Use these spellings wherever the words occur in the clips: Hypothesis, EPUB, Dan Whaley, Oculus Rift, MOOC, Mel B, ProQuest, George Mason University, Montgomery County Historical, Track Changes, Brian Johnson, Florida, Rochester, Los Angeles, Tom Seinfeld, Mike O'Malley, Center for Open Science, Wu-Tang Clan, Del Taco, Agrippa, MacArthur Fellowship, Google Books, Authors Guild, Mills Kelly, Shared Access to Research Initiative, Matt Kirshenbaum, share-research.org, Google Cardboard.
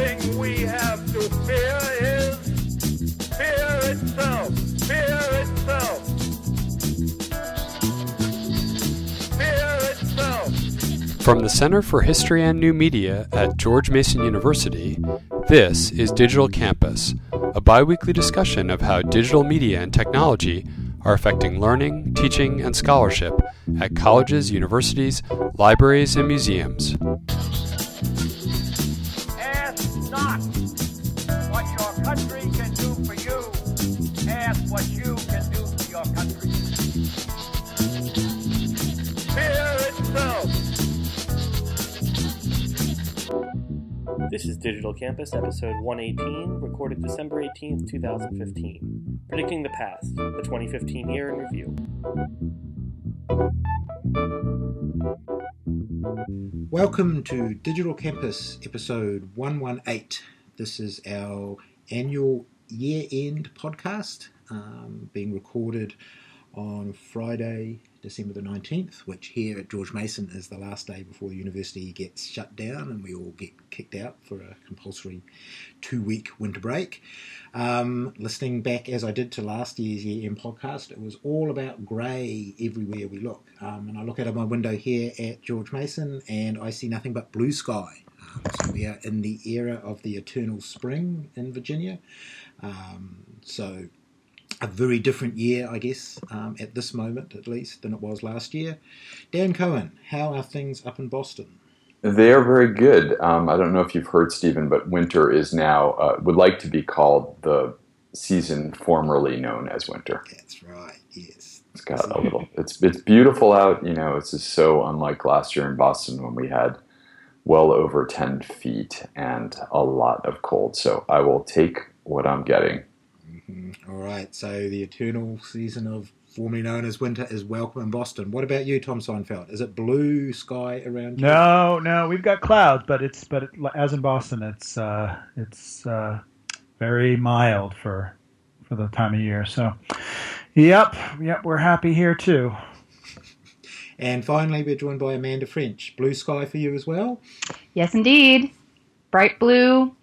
thing we have to fear is fear itself. Fear itself. Fear itself. From the Center for History and New Media at George Mason University, this is Digital Campus, a bi-weekly discussion of how digital media and technology are affecting learning, teaching, and scholarship at colleges, universities, libraries, and museums. Ask not what your country can do for you. Ask what you can do for your country. Fear itself. This is Digital Campus, episode 118, recorded December 18th, 2015. Predicting the past, the 2015 year in review. Welcome to Digital Campus episode 118. This is our annual year-end podcast, being recorded on Friday, December the 19th, which here at George Mason is the last day before the university gets shut down and we all get kicked out for a compulsory two-week winter break. Listening back as I did to last year's year-end podcast, it was all about grey everywhere we look. And I look out of my window here at George Mason and I see nothing but blue sky. So we are in the era of the eternal spring in Virginia. So a very different year, I guess, at this moment at least, than it was last year. Dan Cohen, how are things up in Boston? They are very good. I don't know if you've heard, Stephen, but winter is now, would like to be called the season formerly known as winter. That's right, yes. It's got a little, it's beautiful out, you know, it's just so unlike last year in Boston when we had well over 10 feet and a lot of cold. So I will take what I'm getting. All right, so the eternal season of formerly known as winter is welcome in Boston. What about you, Tom Seinfeld? Is it blue sky around you? No, we've got clouds, but as in Boston, it's very mild for the time of year. So, yep, we're happy here too. And finally, we're joined by Amanda French. Blue sky for you as well? Yes, indeed. Bright blue.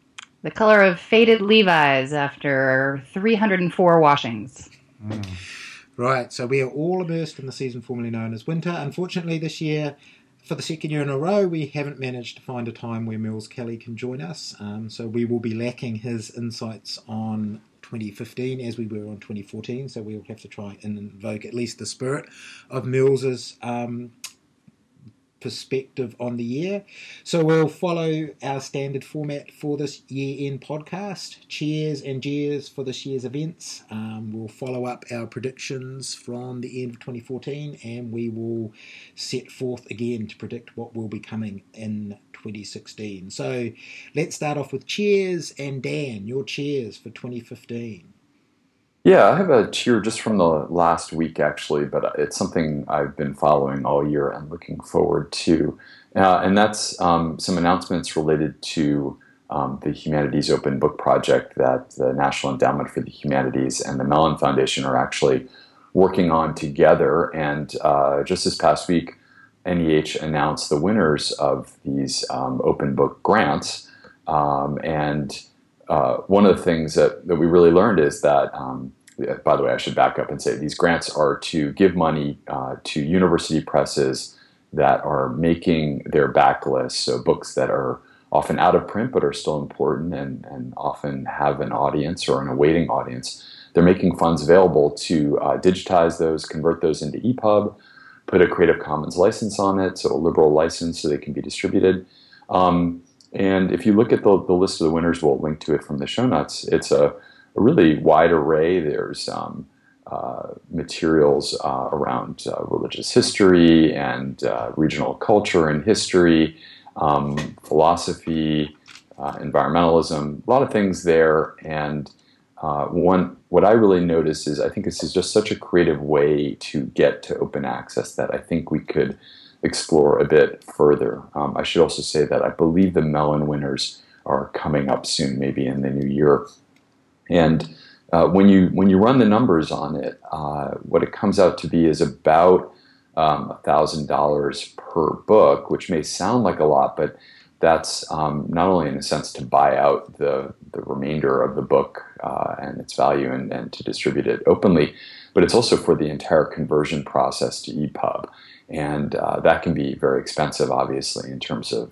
The color of faded Levi's after 304 washings. Mm. Right, so we are all immersed in the season formerly known as winter. Unfortunately, this year, for the second year in a row, we haven't managed to find a time where Mills Kelly can join us. So we will be lacking his insights on 2015 as we were on 2014. So we'll have to try and invoke at least the spirit of Mills's perspective on the year. So we'll follow our standard format for this year-end podcast. Cheers and jeers for this year's events. We'll follow up our predictions from the end of 2014 and we will set forth again to predict what will be coming in 2016. So let's start off with cheers, and Dan, your cheers for 2015. Yeah, I have a cheer just from the last week, actually, but it's something I've been following all year and looking forward to. And that's some announcements related to the Humanities Open Book Project that the National Endowment for the Humanities and the Mellon Foundation are actually working on together. And just this past week, NEH announced the winners of these open book grants. And one of the things that we really learned is that by the way, I should back up and say these grants are to give money to university presses that are making their backlists, so books that are often out of print but are still important and often have an audience or an awaiting audience. They're making funds available to digitize those, convert those into EPUB, put a Creative Commons license on it, so a liberal license so they can be distributed. And if you look at the list of the winners, we'll link to it from the show notes. It's a really wide array. There's materials around religious history and regional culture and history, philosophy, environmentalism, a lot of things there. And what I really noticed is I think this is just such a creative way to get to open access that I think we could explore a bit further. I should also say that I believe the Mellon winners are coming up soon, maybe in the new year. And when you run the numbers on it, what it comes out to be is about $1,000 per book, which may sound like a lot, but that's not only in a sense to buy out the remainder of the book and its value and to distribute it openly, but it's also for the entire conversion process to EPUB. And that can be very expensive, obviously, in terms of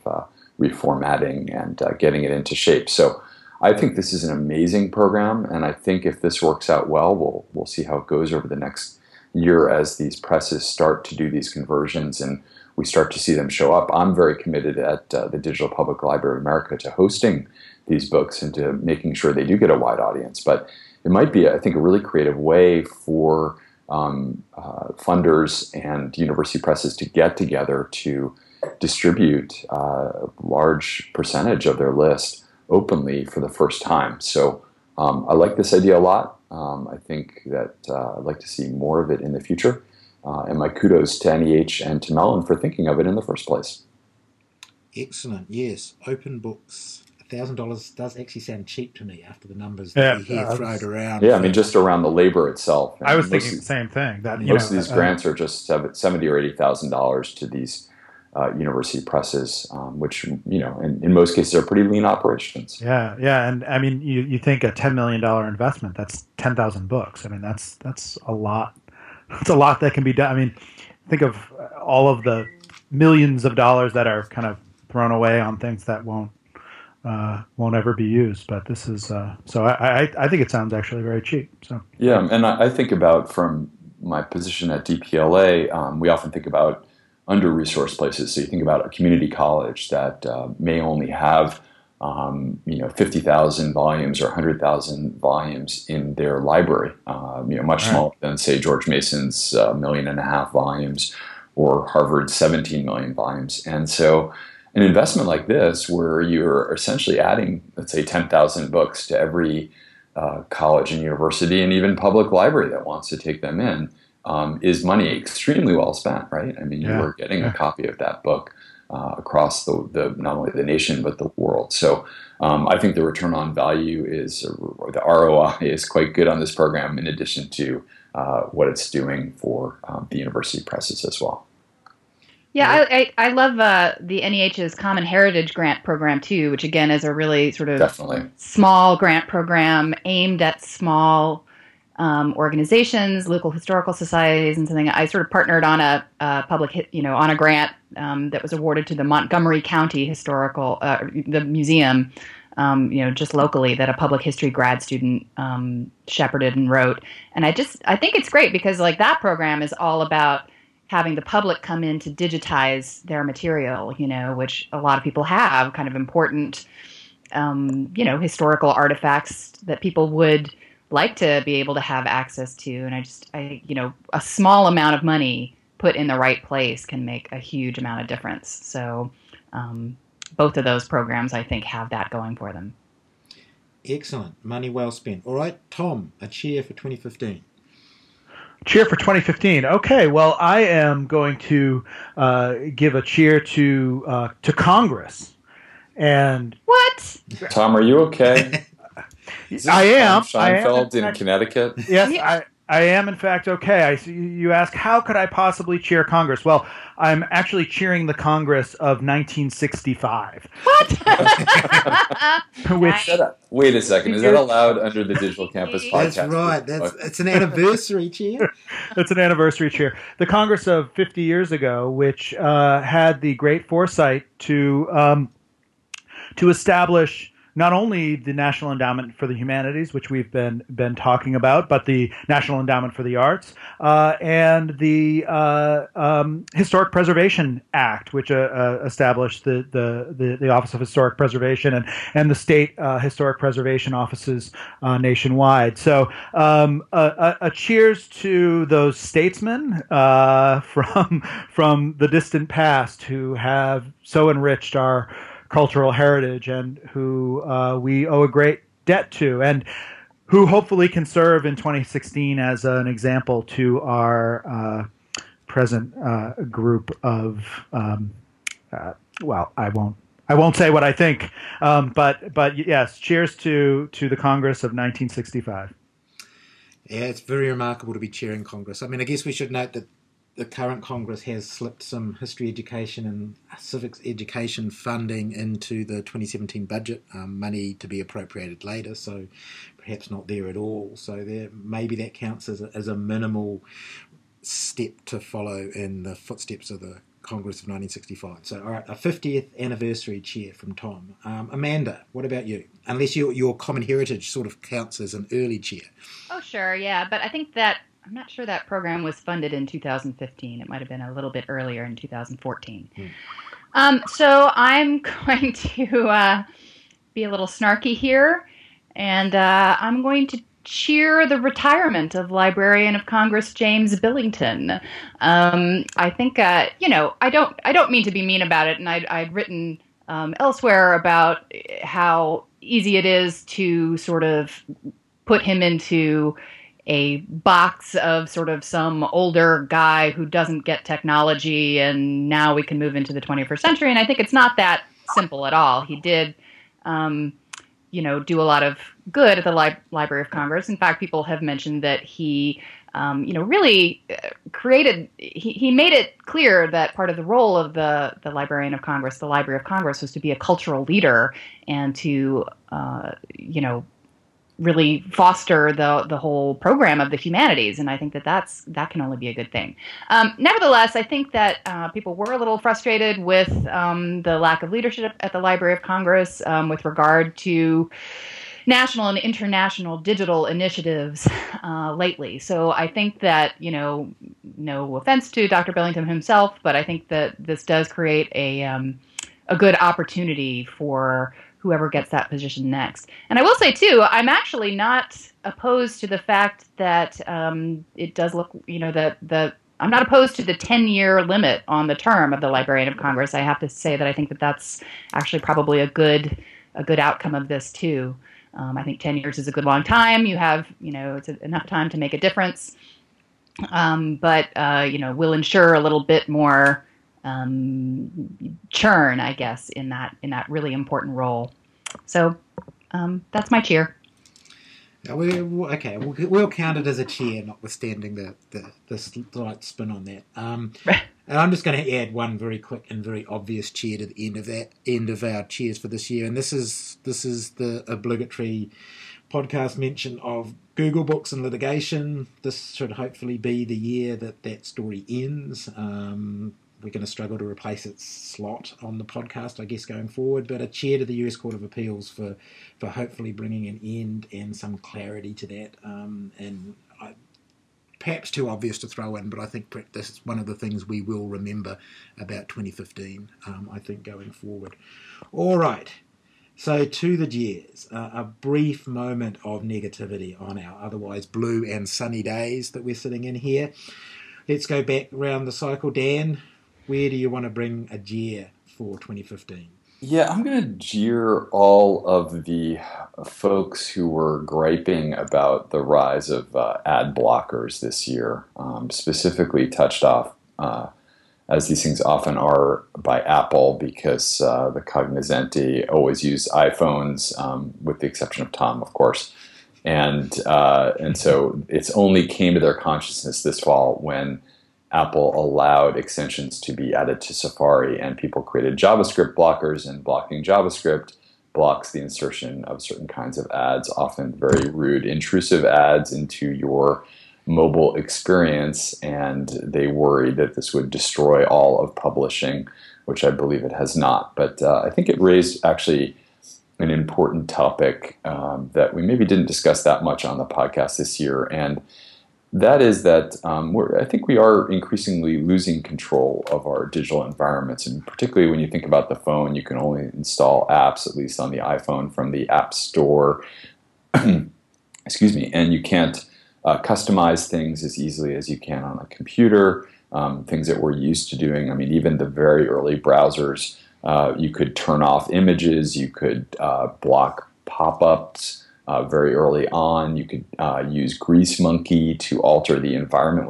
reformatting and getting it into shape. So I think this is an amazing program, and I think if this works out well, we'll see how it goes over the next year as these presses start to do these conversions and we start to see them show up. I'm very committed at the Digital Public Library of America to hosting these books and to making sure they do get a wide audience. But it might be, I think, a really creative way for funders and university presses to get together to distribute a large percentage of their list openly for the first time. So I like this idea a lot. I think that I'd like to see more of it in the future. And my kudos to NEH and to Mellon for thinking of it in the first place. Excellent. Yes. Open books. $1,000 does actually sound cheap to me after the numbers that we hear thrown around. Yeah, I mean, just around the labor itself. I was thinking the same thing. That, most of these grants are just $70,000 or $80,000 to these university presses, which, in most cases are pretty lean operations. Yeah, yeah. And I mean, you think a $10 million investment, that's 10,000 books. I mean, that's a lot. It's a lot that can be done. I mean, think of all of the millions of dollars that are kind of thrown away on things that won't ever be used. But this is I think it sounds actually very cheap. So yeah, and I think about from my position at DPLA, we often think about under-resourced places. So you think about a community college that may only have 50,000 volumes or 100,000 volumes in their library, much smaller than, say, George Mason's 1.5 million volumes or Harvard's 17 million volumes. And so an investment like this, where you're essentially adding, let's say, 10,000 books to every college and university and even public library that wants to take them in, is money extremely well spent, right? I mean, you are getting a copy of that book across the not only the nation but the world. So I think the return on value is, or the ROI is quite good on this program, in addition to what it's doing for the university presses as well. Yeah, I love the NEH's Common Heritage Grant Program too, which again is a really sort of small grant program aimed at small organizations, local historical societies, and something I sort of partnered on on a grant that was awarded to the Montgomery County Historical, the museum, just locally, that a public history grad student shepherded and wrote. And I think it's great because that program is all about having the public come in to digitize their material, which a lot of people have kind of important, historical artifacts that people would like to be able to have access to. And a small amount of money put in the right place can make a huge amount of difference. So both of those programs, I think, have that going for them. Excellent. Money well spent. All right, Tom, a cheer for 2015. Cheer for 2015. Okay, well, I am going to give a cheer to Congress. And what? Tom, are you okay? I am. Seinfeld in Connecticut. Yes, I am, in fact, okay. You ask, how could I possibly cheer Congress? Well, I'm actually cheering the Congress of 1965. What? Wait a second. Is that allowed under the Digital Campus podcast? That's right. It's an anniversary cheer. It's an anniversary cheer. The Congress of 50 years ago, which had the great foresight to establish not only the National Endowment for the Humanities, which we've been talking about, but the National Endowment for the Arts and the Historic Preservation Act, which established the Office of Historic Preservation and the state historic preservation offices nationwide. So a cheers to those statesmen from the distant past who have so enriched our cultural heritage and who we owe a great debt to, and who hopefully can serve in 2016 as an example to our present group of well, I won't say what I think, but yes, cheers to the Congress of 1965. Yeah, it's very remarkable to be cheering Congress. I mean, I guess we should note that the current Congress has slipped some history education and civics education funding into the 2017 budget, money to be appropriated later, so perhaps not there at all. So there, maybe that counts as a minimal step to follow in the footsteps of the Congress of 1965. So, all right, a 50th anniversary cheer from Tom. Amanda, what about you? Unless your common heritage sort of counts as an early cheer. Oh, sure, yeah, but I think that I'm not sure that program was funded in 2015. It might have been a little bit earlier in 2014. So I'm going to be a little snarky here, and I'm going to cheer the retirement of Librarian of Congress James Billington. I think, you know, I don't mean to be mean about it, and I've written elsewhere about how easy it is to sort of put him into a box of sort of some older guy who doesn't get technology, and now we can move into the 21st century. And I think it's not that simple at all. He did, you know, do a lot of good at the Library of Congress. In fact, people have mentioned that he, you know, really created, he made it clear that part of the role of the Librarian of Congress, the Library of Congress, was to be a cultural leader and to, you know, really foster the whole program of the humanities, and I think that can only be a good thing. Nevertheless, I think that people were a little frustrated with the lack of leadership at the Library of Congress with regard to national and international digital initiatives lately. So I think that, you know, no offense to Dr. Billington himself, but I think that this does create a good opportunity for whoever gets that position next. And I will say, too, I'm actually not opposed to the fact that it does look, you know, I'm not opposed to the 10-year limit on the term of the Librarian of Congress. I have to say that I think that that's actually probably a good outcome of this, too. I think 10 years is a good long time. You have, you know, it's enough time to make a difference. But, you know, we'll ensure a little bit more churn, I guess, in that really important role. So that's my cheer. Okay, we'll count it as a cheer, notwithstanding the slight spin on that. And I'm just going to add one very quick and very obvious cheer to the end of our cheers for this year. And this is the obligatory podcast mention of Google Books and litigation. This should hopefully be the year that story ends. We're going to struggle to replace its slot on the podcast, I guess, going forward. But a cheer to the US Court of Appeals for hopefully bringing an end and some clarity to that. Perhaps too obvious to throw in, but I think this is one of the things we will remember about 2015, I think, going forward. All right. So to the jeers, a brief moment of negativity on our otherwise blue and sunny days that we're sitting in here. Let's go back around the cycle. Dan, where do you want to bring a jeer for 2015? Yeah, I'm going to jeer all of the folks who were griping about the rise of ad blockers this year, specifically touched off, as these things often are, by Apple, because the Cognoscenti always use iPhones, with the exception of Tom, of course. And so it's only came to their consciousness this fall when Apple allowed extensions to be added to Safari, and people created JavaScript blockers, and blocking JavaScript blocks the insertion of certain kinds of ads, often very rude, intrusive ads into your mobile experience, and they worried that this would destroy all of publishing, which I believe it has not. But I think it raised actually an important topic that we maybe didn't discuss that much on the podcast this year. And that is that I think we are increasingly losing control of our digital environments. And particularly when you think about the phone, you can only install apps, at least on the iPhone, from the App Store. Excuse me. And you can't customize things as easily as you can on a computer, things that we're used to doing. I mean, even the very early browsers, you could turn off images, you could block pop-ups very early on, you could use Grease Monkey to alter the environment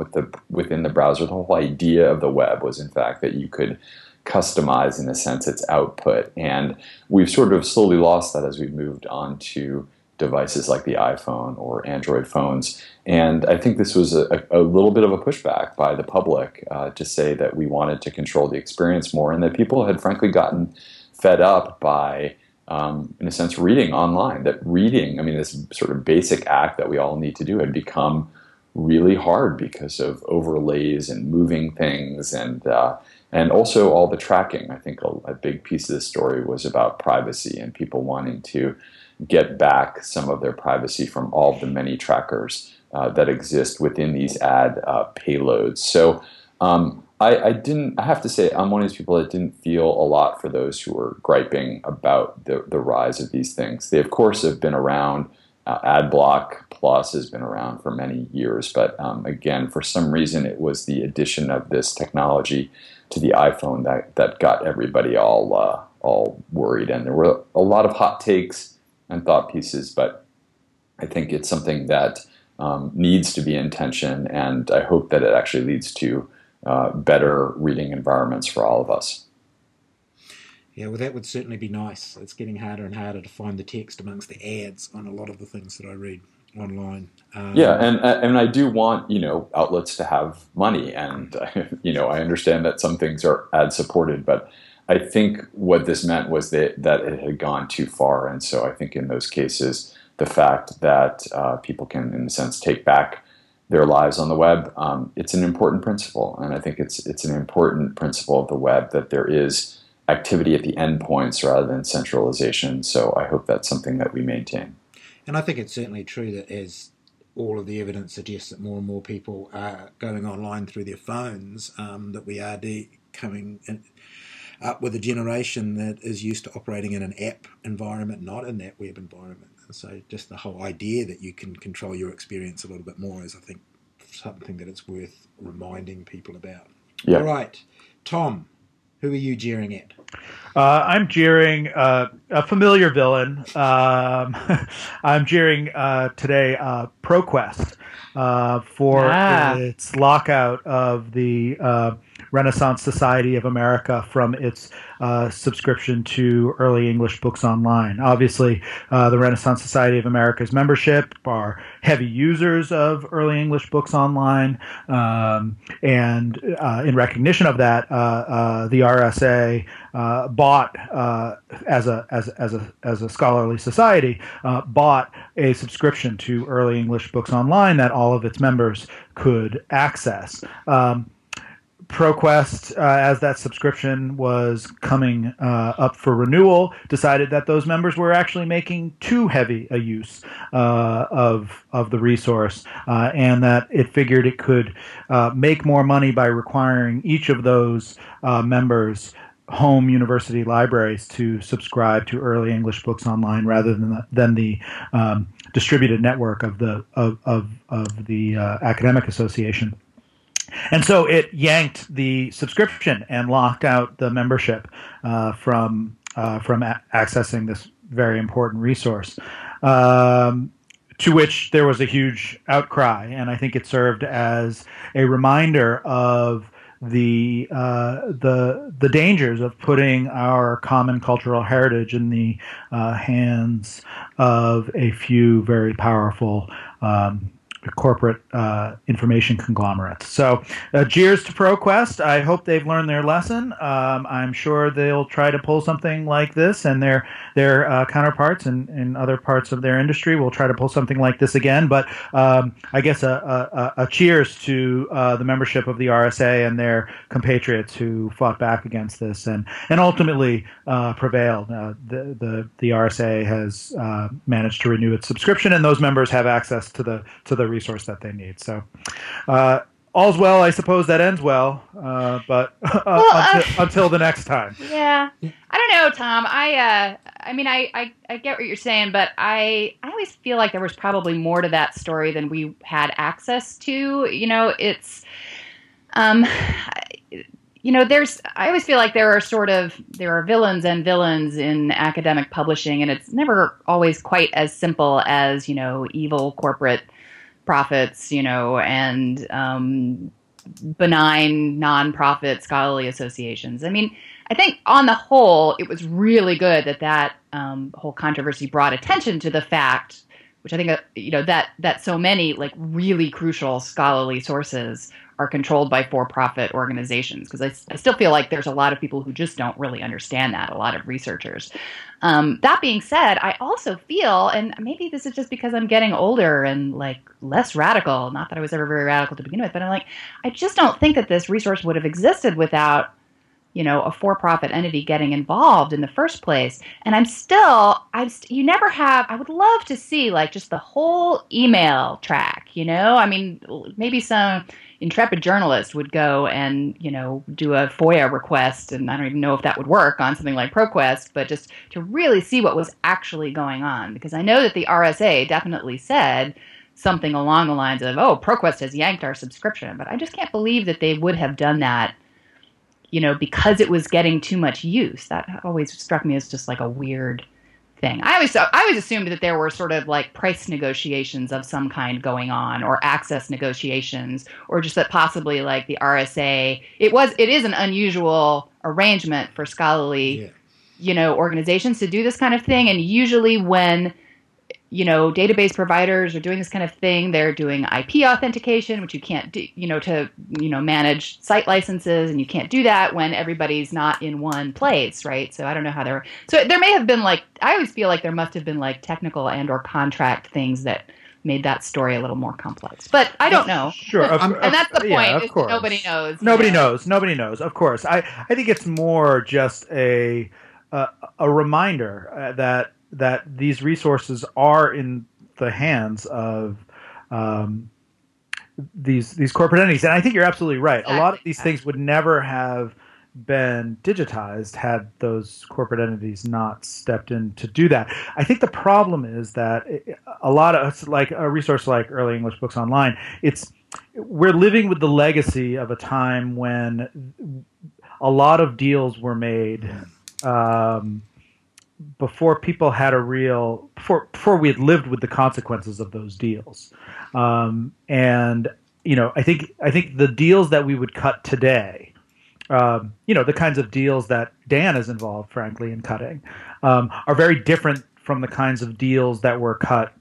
within the browser. The whole idea of the web was, in fact, that you could customize, in a sense, its output. And we've sort of slowly lost that as we've moved on to devices like the iPhone or Android phones. And I think this was a little bit of a pushback by the public to say that we wanted to control the experience more, and that people had frankly gotten fed up by, in a sense, reading online. That reading, I mean, this sort of basic act that we all need to do had become really hard because of overlays and moving things, and also all the tracking. I think a big piece of this story was about privacy and people wanting to get back some of their privacy from all of the many trackers that exist within these ad payloads. So I have to say, I'm one of these people that didn't feel a lot for those who were griping about the rise of these things. They, of course, have been around. AdBlock Plus has been around for many years, but again, for some reason, it was the addition of this technology to the iPhone that got everybody all worried. And there were a lot of hot takes and thought pieces, but I think it's something that needs to be in tension, and I hope that it actually leads to better reading environments for all of us. Yeah, well, that would certainly be nice. It's getting harder and harder to find the text amongst the ads on a lot of the things that I read online. Yeah, and I do want, you know, outlets to have money, and you know, I understand that some things are ad supported, but I think what this meant was that it had gone too far, and so I think in those cases, the fact that people can, in a sense, take back their lives on the web, it's an important principle, and I think it's an important principle of the web that there is activity at the endpoints rather than centralization. So I hope that's something that we maintain. And I think it's certainly true that as all of the evidence suggests that more and more people are going online through their phones, that we are coming up with a generation that is used to operating in an app environment, not in that web environment. And so just the whole idea that you can control your experience a little bit more is, I think, something that it's worth reminding people about. Yeah. All right, Tom. Who are you jeering at? I'm jeering a familiar villain. I'm jeering today ProQuest for its lockout of the Renaissance Society of America from its subscription to Early English Books Online. Obviously, the Renaissance Society of America's membership are heavy users of Early English Books Online, and in recognition of that, the RSA bought as a scholarly society bought a subscription to Early English Books Online that all of its members could access. ProQuest, as that subscription was coming up for renewal, decided that those members were actually making too heavy a use of the resource, and that it figured it could make more money by requiring each of those members' home university libraries to subscribe to Early English Books Online rather than the distributed network of the academic association. And so it yanked the subscription and locked out the membership from accessing this very important resource, to which there was a huge outcry. And I think it served as a reminder of the dangers of putting our common cultural heritage in the hands of a few very powerful corporate information conglomerates. So jeers to ProQuest. I hope they've learned their lesson. I'm sure they'll try to pull something like this, and their counterparts in other parts of their industry will try to pull something like this again. But I guess a cheers to the membership of the RSA and their compatriots who fought back against this and ultimately prevailed. The RSA has managed to renew its subscription, and those members have access to the resource that they need. So all's well, I suppose that ends well, until the next time. Yeah. I don't know, Tom. I mean, I get what you're saying, but I always feel like there was probably more to that story than we had access to. You know, it's, you know, I always feel like there are villains and villains in academic publishing, and it's never always quite as simple as, you know, evil corporate profits, you know, and benign nonprofit scholarly associations. I mean, I think on the whole, it was really good that whole controversy brought attention to the fact which I think, you know, that so many like really crucial scholarly sources are controlled by for-profit organizations, because I still feel like there's a lot of people who just don't really understand that, a lot of researchers. That being said, I also feel, and maybe this is just because I'm getting older and like less radical, not that I was ever very radical to begin with, but I'm like, I just don't think that this resource would have existed without, you know, a for-profit entity getting involved in the first place. And I'm still, you never have, I would love to see like just the whole email track, you know, I mean, maybe some intrepid journalist would go and, you know, do a FOIA request, and I don't even know if that would work on something like ProQuest, but just to really see what was actually going on. Because I know that the RSA definitely said something along the lines of, oh, ProQuest has yanked our subscription, but I just can't believe that they would have done that, you know, because it was getting too much use. That always struck me as just like a weird thing. I always assumed that there were sort of like price negotiations of some kind going on, or access negotiations, or just that possibly like the RSA, it is an unusual arrangement for scholarly, you know, organizations to do this kind of thing. And usually when, you know, database providers are doing this kind of thing, they're doing IP authentication, which you can't do, you know, to, you know, manage site licenses, and you can't do that when everybody's not in one place, right? So I don't know how there. So there may have been like, I always feel like there must have been like technical and or contract things that made that story a little more complex. But I don't know. Sure. And that's the point. Yeah, of course. Nobody knows. Nobody knows. Of course. I think it's more just a reminder that these resources are in the hands of these corporate entities. And I think you're absolutely right. Exactly. A lot of these things would never have been digitized had those corporate entities not stepped in to do that. I think the problem is that a lot of, like a resource like Early English Books Online, we're living with the legacy of a time when a lot of deals were made before people had a real, before we had lived with the consequences of those deals. And, you know, I think the deals that we would cut today, you know, the kinds of deals that Dan is involved, frankly, in cutting, are very different from the kinds of deals that were cut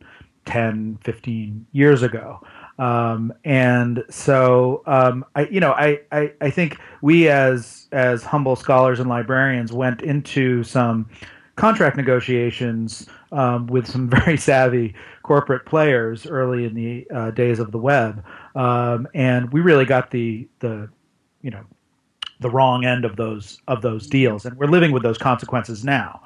10, 15 years ago. And so, I think we as humble scholars and librarians went into some contract negotiations with some very savvy corporate players early in the days of the web, and we really got the wrong end of those deals, and we're living with those consequences now.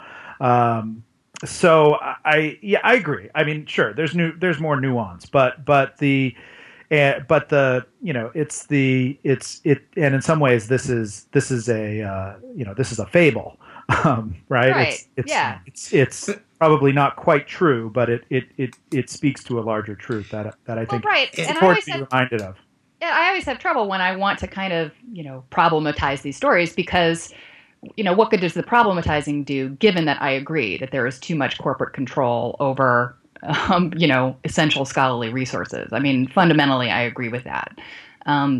So I agree. I mean, sure, there's more nuance, but you know, and in some ways this is a you know, this is a fable. Right? It's probably not quite true, but it speaks to a larger truth that I think it's important to be reminded of. Yeah, I always have trouble when I want to kind of, you know, problematize these stories, because, you know, what good does the problematizing do, given that I agree that there is too much corporate control over, you know, essential scholarly resources. I mean, fundamentally, I agree with that.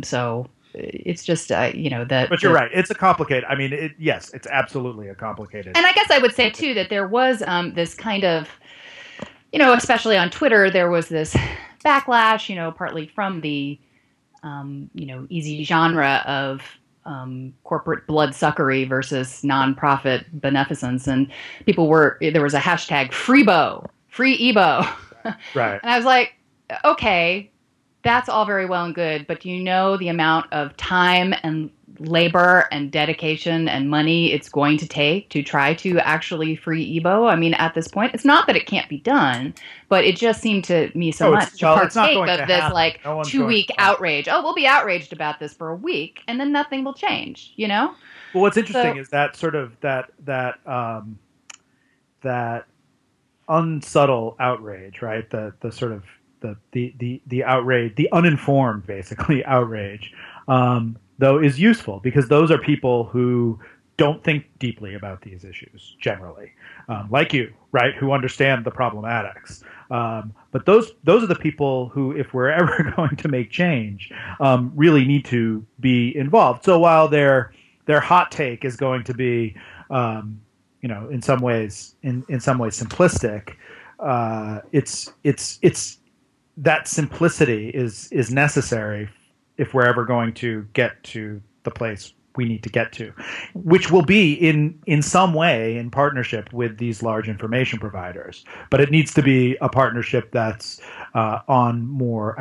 So it's just, you know, that. But you're right. It's a complicated. I mean, yes, it's absolutely a complicated. And I guess I would say, too, that there was this kind of, you know, especially on Twitter, there was this backlash, you know, partly from the, you know, easy genre of corporate bloodsuckery versus nonprofit beneficence. And there was a hashtag #FreeBo, free Ebo. Right. And I was like, okay, that's all very well and good, but do you know the amount of time and labor and dedication and money it's going to take to try to actually free EBO? I mean, at this point, it's not that it can't be done, but it just seemed to me so much to partake of this like 2-week outrage. Oh, we'll be outraged about this for a week, and then nothing will change, you know? Well, what's interesting is that sort of that unsubtle outrage, right? The sort of the outrage, the uninformed, basically, outrage, though, is useful, because those are people who don't think deeply about these issues generally, like you, right, who understand the problematics. But those are the people who, if we're ever going to make change, really need to be involved. So while their hot take is going to be, you know, in some ways simplistic, It's that simplicity is necessary if we're ever going to get to the place we need to get to, which will be in some way in partnership with these large information providers. But it needs to be a partnership that's on more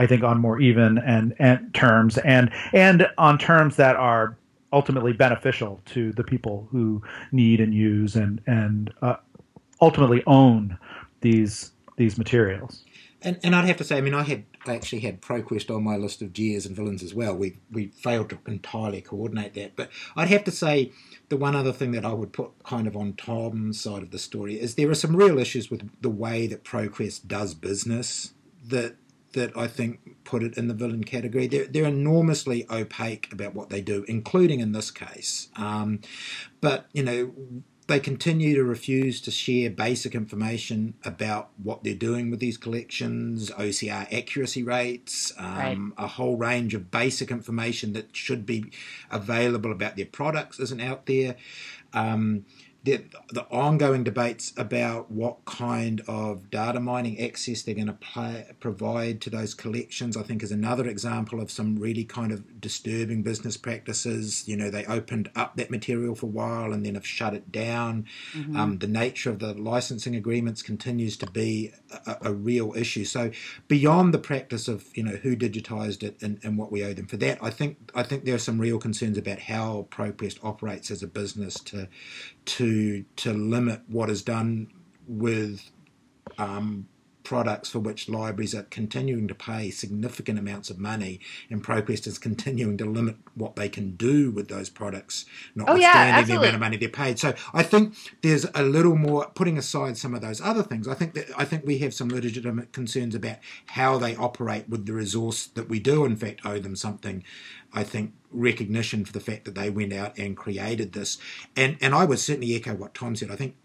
even and terms and on terms that are ultimately beneficial to the people who need and use and ultimately own these materials. And I'd have to say, I mean, I actually had ProQuest on my list of jeers and villains as well. We failed to entirely coordinate that. But I'd have to say the one other thing that I would put kind of on Tom's side of the story is there are some real issues with the way that ProQuest does business that I think put it in the villain category. They're enormously opaque about what they do, including in this case. But, you know, they continue to refuse to share basic information about what they're doing with these collections, OCR accuracy rates, right. A whole range of basic information that should be available about their products isn't out there. The ongoing debates about what kind of data mining access they're going to provide to those collections, I think, is another example of some really kind of disturbing business practices. You know, they opened up that material for a while and then have shut it down. Mm-hmm. The nature of the licensing agreements continues to be a real issue. So beyond the practice of, you know, who digitized it and what we owe them for that, I think there are some real concerns about how ProQuest operates as a business to limit what is done with products for which libraries are continuing to pay significant amounts of money, and ProQuest is continuing to limit what they can do with those products, notwithstanding the amount of money they're paid. So I think there's a little more, putting aside some of those other things, I think we have some legitimate concerns about how they operate with the resource that we do in fact owe them something. I think recognition for the fact that they went out and created this, and I would certainly echo what Tom said. I think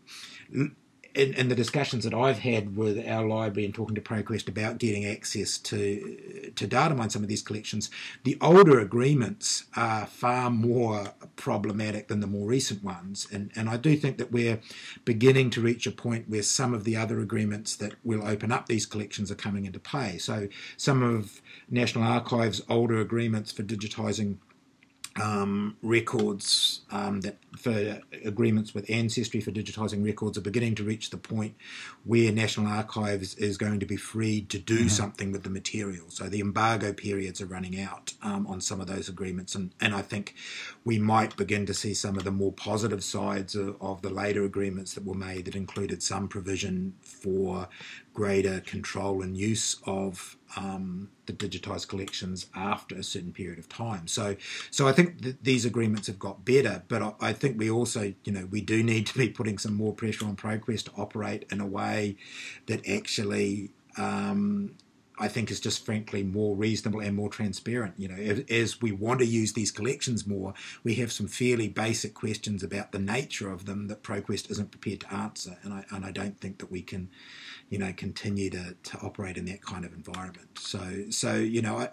in the discussions that I've had with our library and talking to ProQuest about getting access to data mine some of these collections, the older agreements are far more problematic than the more recent ones. And I do think that we're beginning to reach a point where some of the other agreements that will open up these collections are coming into play. So some of National Archives' older agreements for digitising records, that for agreements with Ancestry for digitising records are beginning to reach the point where National Archives is going to be freed to do something with the material. So the embargo periods are running out on some of those agreements, and I think we might begin to see some of the more positive sides of the later agreements that were made that included some provision for greater control and use of the digitised collections after a certain period of time. So I think these agreements have got better, but I think we also, you know, we do need to be putting some more pressure on ProQuest to operate in a way that actually I think is just frankly more reasonable and more transparent. You know, as we want to use these collections more, we have some fairly basic questions about the nature of them that ProQuest isn't prepared to answer, and I don't think that we can, you know, continue to operate in that kind of environment. So you know,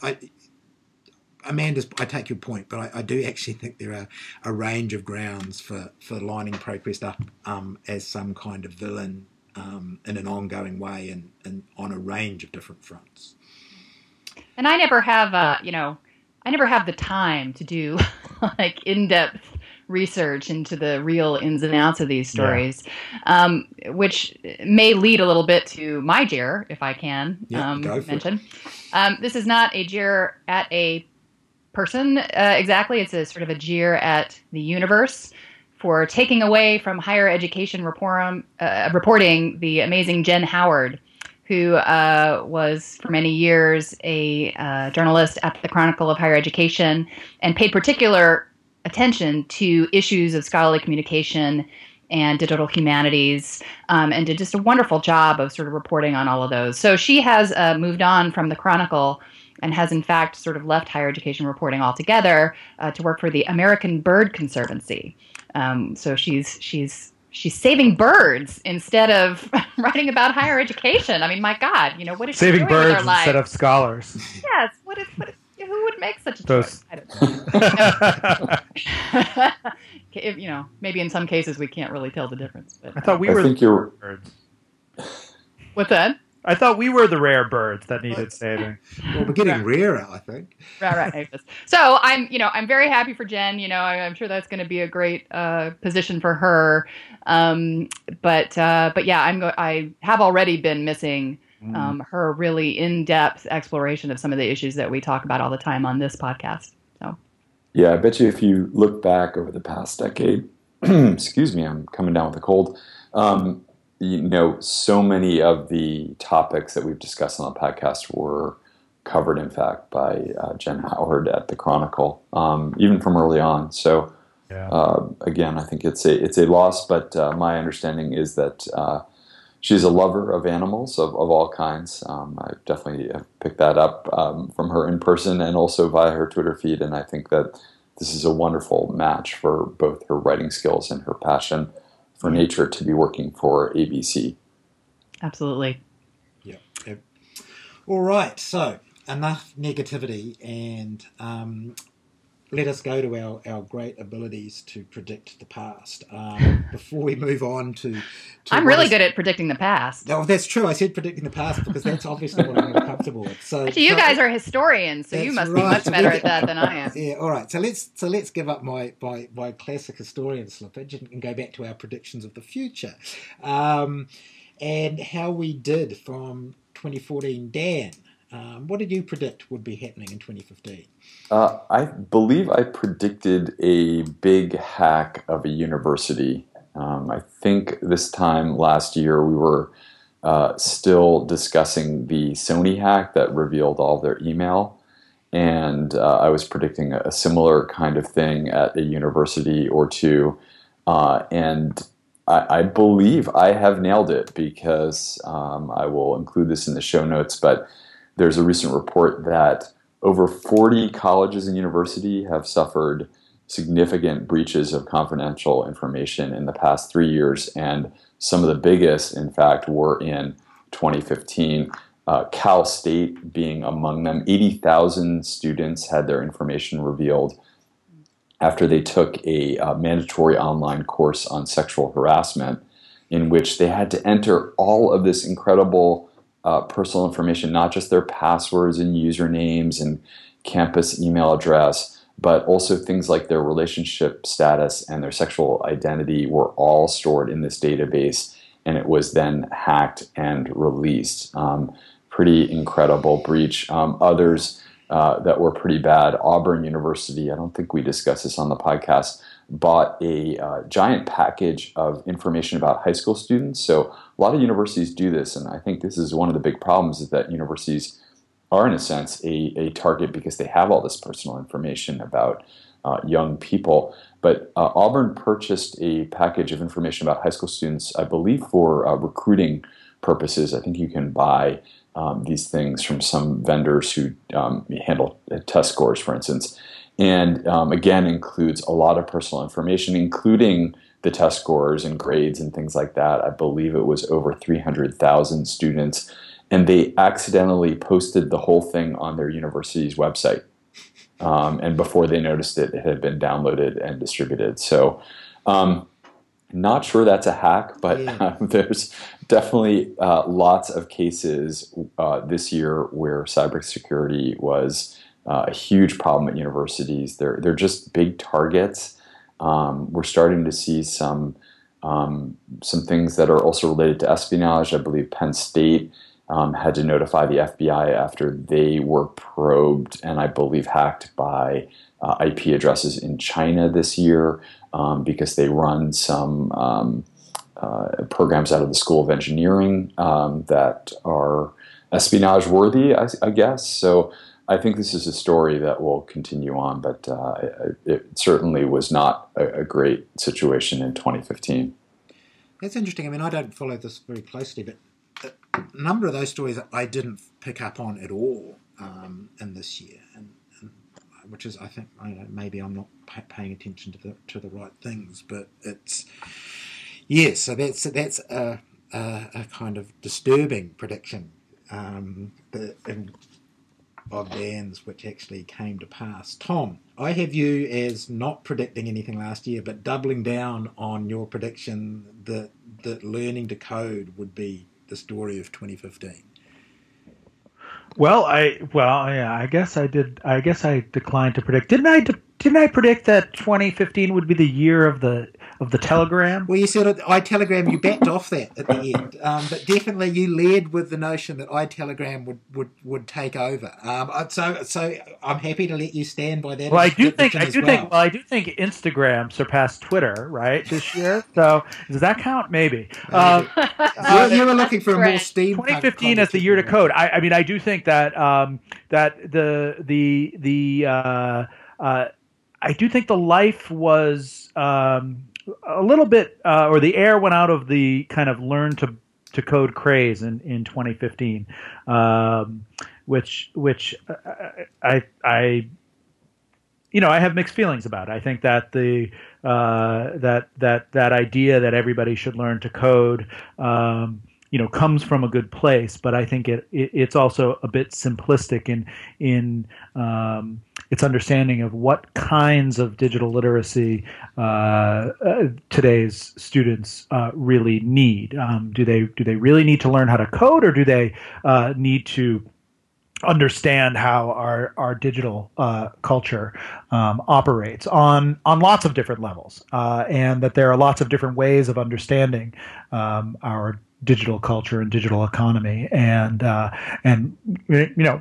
Amanda, I take your point, but I do actually think there are a range of grounds for lining ProQuest up as some kind of villain in an ongoing way and on a range of different fronts. And I never have, the time to do like in-depth research into the real ins and outs of these stories, which may lead a little bit to my jeer, if I can mention. This is not a jeer at a person exactly. It's a sort of a jeer at the universe for taking away from higher education reporting the amazing Jen Howard, who was for many years a journalist at the Chronicle of Higher Education and paid particular attention to issues of scholarly communication and digital humanities, and did just a wonderful job of sort of reporting on all of those. So she has moved on from the Chronicle and has in fact sort of left higher education reporting altogether to work for the American Bird Conservancy. So she's saving birds instead of writing about higher education. I mean, my God, you know, what is saving she doing birds with our instead lives? Of scholars? Yes, what is who would make such a choice? I don't know. If, you know, maybe in some cases we can't really tell the difference. But I thought we were birds. What's that? I thought we were the rare birds that needed saving. Well, we're getting rarer, I think. Right. So I'm very happy for Jen. I'm sure that's going to be a great position for her. But yeah, I have already been missing her really in-depth exploration of some of the issues that we talk about all the time on this podcast. So. Yeah, I bet you if you look back over the past decade, excuse me, I'm coming down with a cold. So many of the topics that we've discussed on the podcast were covered, in fact, by Jen Howard at the Chronicle, even from early on. So, yeah. Again, I think it's a loss, but my understanding is that she's a lover of animals of all kinds. I definitely picked that up from her in person and also via her Twitter feed, and I think that this is a wonderful match for both her writing skills and her passion for nature to be working for ABC. Absolutely. Yeah. Yep. All right. So enough negativity, and let us go to our great abilities to predict the past. Before we move on to I'm really good at predicting the past. Oh, that's true. I said predicting the past because that's obviously what I'm comfortable with. So actually, you guys are historians, so you must be much better at that than I am. Yeah, all right. So let's give up my classic historian slippage and go back to our predictions of the future, and how we did from 2014. Dan, what did you predict would be happening in 2015? I believe I predicted a big hack of a university. I think this time last year we were still discussing the Sony hack that revealed all their email, and I was predicting a similar kind of thing at a university or two, and I believe I have nailed it because I will include this in the show notes, but there's a recent report that over 40 colleges and universities have suffered significant breaches of confidential information in the past 3 years, and some of the biggest, in fact, were in 2015. Cal State being among them. 80,000 students had their information revealed after they took a mandatory online course on sexual harassment, in which they had to enter all of this incredible personal information, not just their passwords and usernames and campus email address, but also things like their relationship status and their sexual identity were all stored in this database, and it was then hacked and released. Pretty incredible breach. Others that were pretty bad. Auburn University, I don't think we discussed this on the podcast, bought a giant package of information about high school students. So a lot of universities do this, and I think this is one of the big problems, is that universities are, in a sense, a target because they have all this personal information about young people. But Auburn purchased a package of information about high school students, I believe, for recruiting purposes. I think you can buy these things from some vendors who handle test scores, for instance. And again, includes a lot of personal information, including the test scores and grades and things like that. I believe it was over 300,000 students. And they accidentally posted the whole thing on their university's website. And before they noticed it, it had been downloaded and distributed. So not sure that's a hack, but there's definitely lots of cases this year where cybersecurity was a huge problem at universities. They're just big targets. We're starting to see some things that are also related to espionage. I believe Penn State had to notify the FBI after they were probed and I believe hacked by IP addresses in China this year because they run some programs out of the School of Engineering that are espionage worthy, I guess. So I think this is a story that will continue on, but it certainly was not a great situation in 2015. That's interesting. I mean, I don't follow this very closely, but a number of those stories I didn't pick up on at all in this year, and which is, I think, I don't know, maybe I'm not paying attention to the right things, but it's so that's a kind of disturbing prediction. Of Dan's, which actually came to pass. Tom, I have you as not predicting anything last year, but doubling down on your prediction that learning to code would be the story of 2015? Well, I guess I declined to predict. Didn't I predict that 2015 would be the year of the telegram? Well, you sort of iTelegram. You backed off that at the end, but definitely you led with the notion that iTelegram would take over. So I'm happy to let you stand by that. Well, I do think Instagram surpassed Twitter, right, this year. So does that count? Maybe. You were looking for a more steampunk. 2015 as the year to code. I mean, I do think that I do think the life was a little bit, or the air went out of the kind of learn to code craze in 2015, which I have mixed feelings about. I think that that idea that everybody should learn to code, comes from a good place, but I think it's also a bit simplistic in its understanding of what kinds of digital literacy today's students really need. Do they really need to learn how to code, or do they need to understand how our digital culture operates on lots of different levels, and that there are lots of different ways of understanding our digital culture and digital economy, and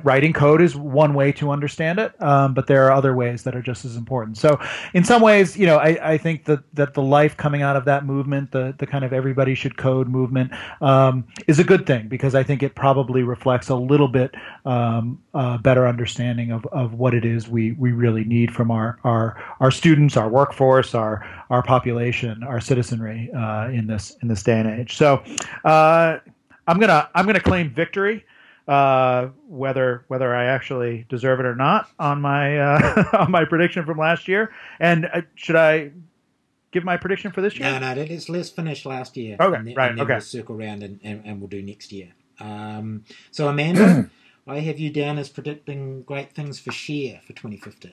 writing code is one way to understand it, but there are other ways that are just as important. So in some ways, I think that the life coming out of that movement, the kind of everybody should code movement, is a good thing, because I think it probably reflects a little bit better understanding of what it is we really need from our students, our workforce, our population, our citizenry in this day and age. So I'm gonna claim victory, whether I actually deserve it or not, on my on my prediction from last year. And should I give my prediction for this year? No, let's finish last year. Okay, and then we'll circle around and we'll do next year. So Amanda, I have you down as predicting great things for Share for 2015.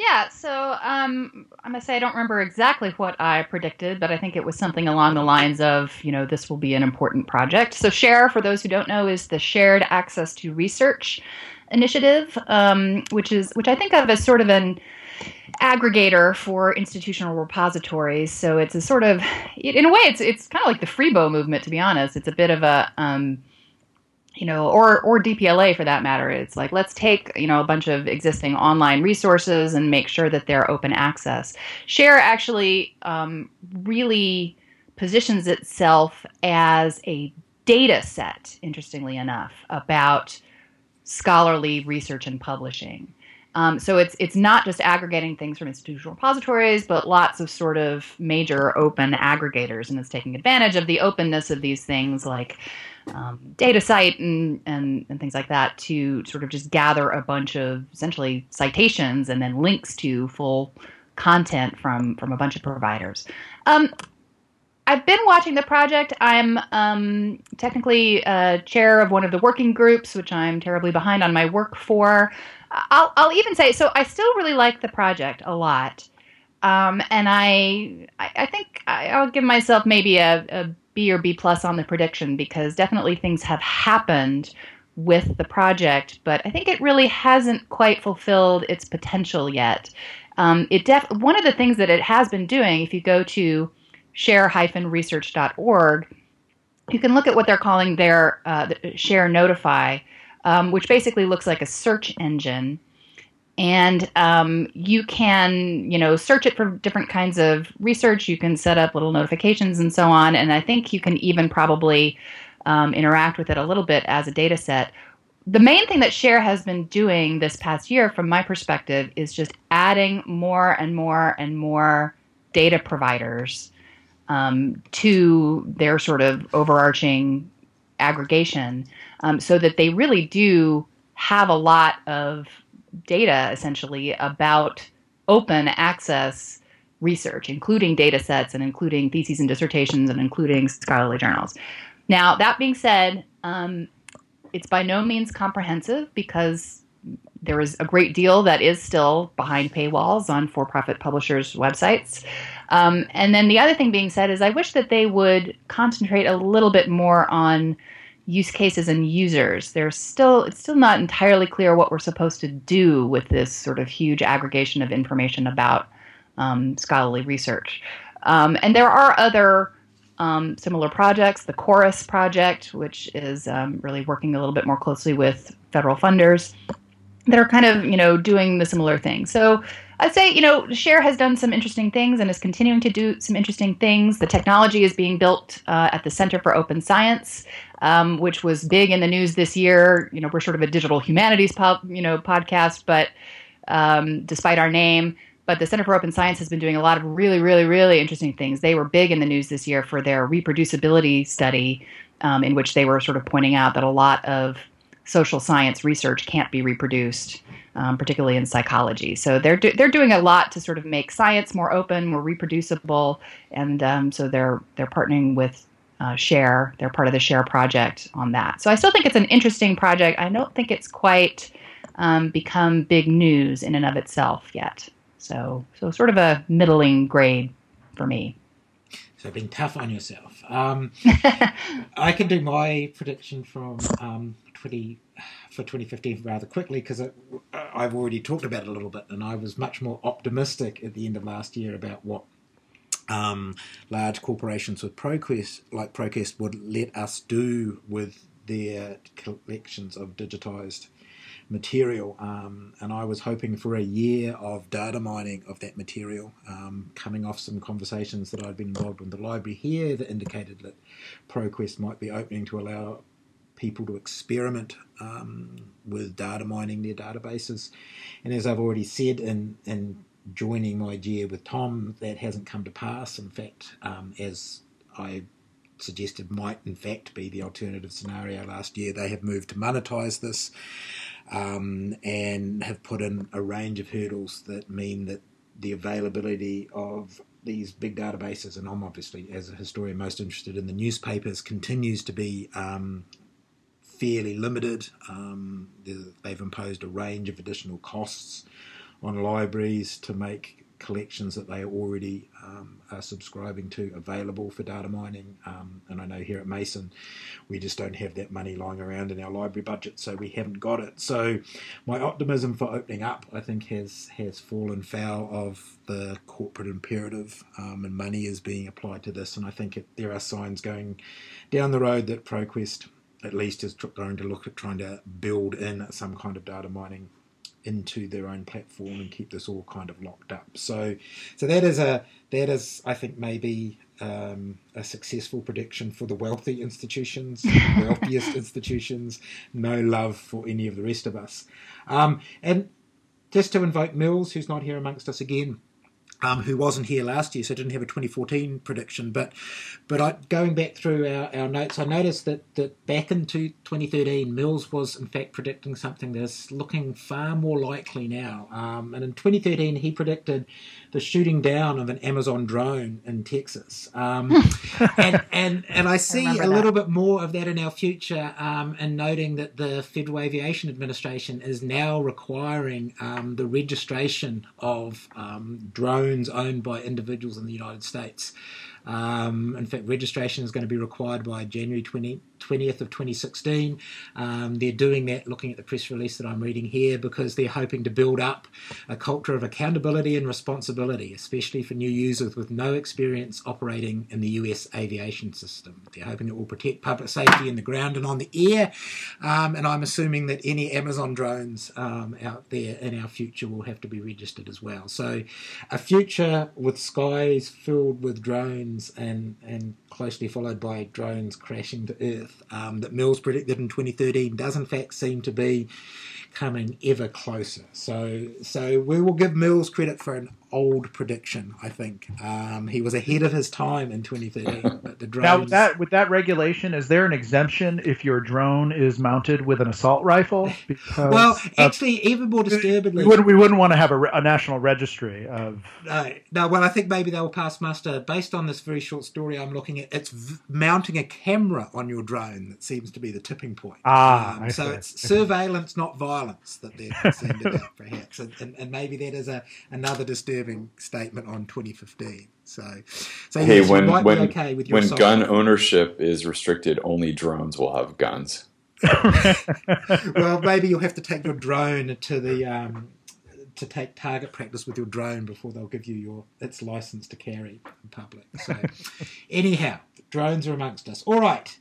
Yeah, so I'm going to say I don't remember exactly what I predicted, but I think it was something along the lines of, this will be an important project. So SHARE, for those who don't know, is the Shared Access to Research Initiative, which I think of as sort of an aggregator for institutional repositories. So it's a sort of, in a way, it's kind of like the Freebo movement, to be honest. It's a bit of a... or DPLA for that matter. It's like, let's take, a bunch of existing online resources and make sure that they're open access. Share actually really positions itself as a data set, interestingly enough, about scholarly research and publishing. So it's not just aggregating things from institutional repositories, but lots of sort of major open aggregators, and it's taking advantage of the openness of these things like DataCite and things like that to sort of just gather a bunch of essentially citations and then links to full content from a bunch of providers. I've been watching the project. I'm technically chair of one of the working groups, which I'm terribly behind on my work for. I'll even say, so I still really like the project a lot. And I think I'll give myself maybe a B or B+ on the prediction, because definitely things have happened with the project, but I think it really hasn't quite fulfilled its potential yet. One of the things that it has been doing, if you go to share-research.org, you can look at what they're calling their Share Notify, which basically looks like a search engine. And you can, search it for different kinds of research. You can set up little notifications and so on. And I think you can even probably interact with it a little bit as a data set. The main thing that Share has been doing this past year, from my perspective, is just adding more and more and more data providers to their sort of overarching aggregation, so that they really do have a lot of data essentially about open access research, including data sets and including theses and dissertations and including scholarly journals. Now, that being said, it's by no means comprehensive, because there is a great deal that is still behind paywalls on for-profit publishers' websites. And then the other thing being said is I wish that they would concentrate a little bit more on use cases and users. It's still not entirely clear what we're supposed to do with this sort of huge aggregation of information about scholarly research. And there are other similar projects, the Chorus Project, which is really working a little bit more closely with federal funders, that are kind of, you know, doing the similar thing. So I'd say, you know, Share has done some interesting things and is continuing to do some interesting things. The technology is being built at the Center for Open Science, which was big in the news this year. You know, we're sort of a digital humanities podcast, but despite our name. But the Center for Open Science has been doing a lot of really, really, really interesting things. They were big in the news this year for their reproducibility study, in which they were sort of pointing out that a lot of social science research can't be reproduced, particularly in psychology. So they're doing a lot to sort of make science more open, more reproducible, and so they're partnering with Share. They're part of the Share project on that. So I still think it's an interesting project. I don't think it's quite become big news in and of itself yet. So sort of a middling grade for me. So being tough on yourself. I can do my prediction from 2015 rather quickly, because I've already talked about it a little bit, and I was much more optimistic at the end of last year about what large corporations with ProQuest would let us do with their collections of digitized material, and I was hoping for a year of data mining of that material, coming off some conversations that I'd been involved with the library here that indicated that ProQuest might be opening to allow people to experiment with data mining their databases. And as I've already said in joining my year with Tom, that hasn't come to pass. In fact, as I suggested might in fact be the alternative scenario last year, they have moved to monetize this, and have put in a range of hurdles that mean that the availability of these big databases, and I'm obviously as a historian most interested in the newspapers, continues to be fairly limited. They've imposed a range of additional costs on libraries to make collections that they already are subscribing to available for data mining, and I know here at Mason we just don't have that money lying around in our library budget, so we haven't got it. So my optimism for opening up, I think, has fallen foul of the corporate imperative, and money is being applied to this, and I think there are signs going down the road that ProQuest at least is going to look at trying to build in some kind of data mining into their own platform and keep this all kind of locked up. So that is I think maybe a successful prediction for the wealthy institutions, the wealthiest institutions. No love for any of the rest of us. And just to invoke Mills, who's not here amongst us again, who wasn't here last year, so didn't have a 2014 prediction. But going back through our notes, I noticed that back into 2013, Mills was in fact predicting something that's looking far more likely now. And in 2013, he predicted the shooting down of an Amazon drone in Texas. And I see a little bit more of that in our future, and noting that the Federal Aviation Administration is now requiring the registration of drones owned by individuals in the United States. In fact, registration is going to be required by January 20th of 2016. They're doing that, looking at the press release that I'm reading here, because they're hoping to build up a culture of accountability and responsibility, especially for new users with no experience operating in the US aviation system. They're hoping it will protect public safety in the ground and on the air, and I'm assuming that any Amazon drones out there in our future will have to be registered as well. So a future with skies filled with drones, and closely followed by drones crashing to Earth, that Mills predicted in 2013 does in fact seem to be coming ever closer. So we will give Mills credit for an old prediction, I think. He was ahead of his time in 2013. But the drones... Now, with that regulation, is there an exemption if your drone is mounted with an assault rifle? Because, well, actually, even more disturbingly... We wouldn't want to have a national registry of... No, well, I think maybe they will pass muster. Based on this very short story I'm looking it's mounting a camera on your drone that seems to be the tipping point. So it's surveillance, not violence, that they're concerned about, perhaps. And maybe that is another disturbing statement on 2015. So hey, yes, you might be okay with your software. Gun ownership is restricted, only drones will have guns. Well, maybe you'll have to take your drone to the to take target practice with your drone before they'll give you its license to carry in public. So anyhow, drones are amongst us. All right,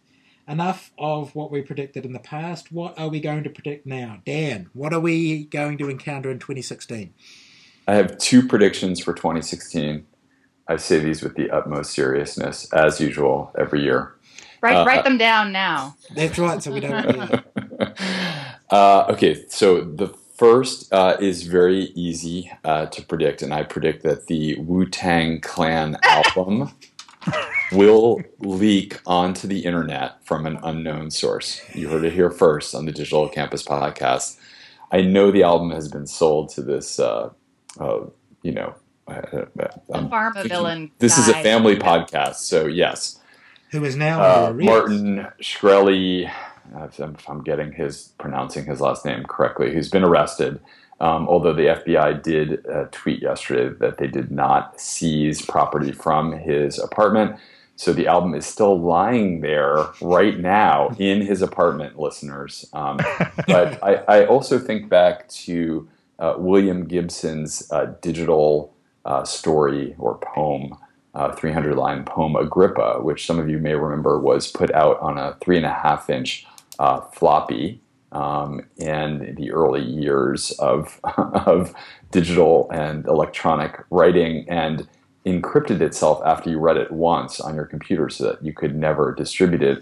enough of what we predicted in the past. What are we going to predict now? Dan, what are we going to encounter in 2016? I have two predictions for 2016. I say these with the utmost seriousness, as usual, every year. Write them down now. That's right, so we don't forget it. Okay, so the first is very easy to predict, and I predict that the Wu-Tang Clan album will leak onto the internet from an unknown source. You heard it here first on the Digital Campus podcast. I know the album has been sold to this, pharma villain. This is a family podcast, so yes. Who is now Martin Shkreli, if I'm pronouncing his last name correctly, who's been arrested, although the FBI did tweet yesterday that they did not seize property from his apartment. So the album is still lying there right now in his apartment, listeners. But I also think back to William Gibson's digital story or poem, 300-line poem Agrippa, which some of you may remember was put out on a 3.5-inch floppy in the early years of digital and electronic writing, and encrypted itself after you read it once on your computer so that you could never distribute it.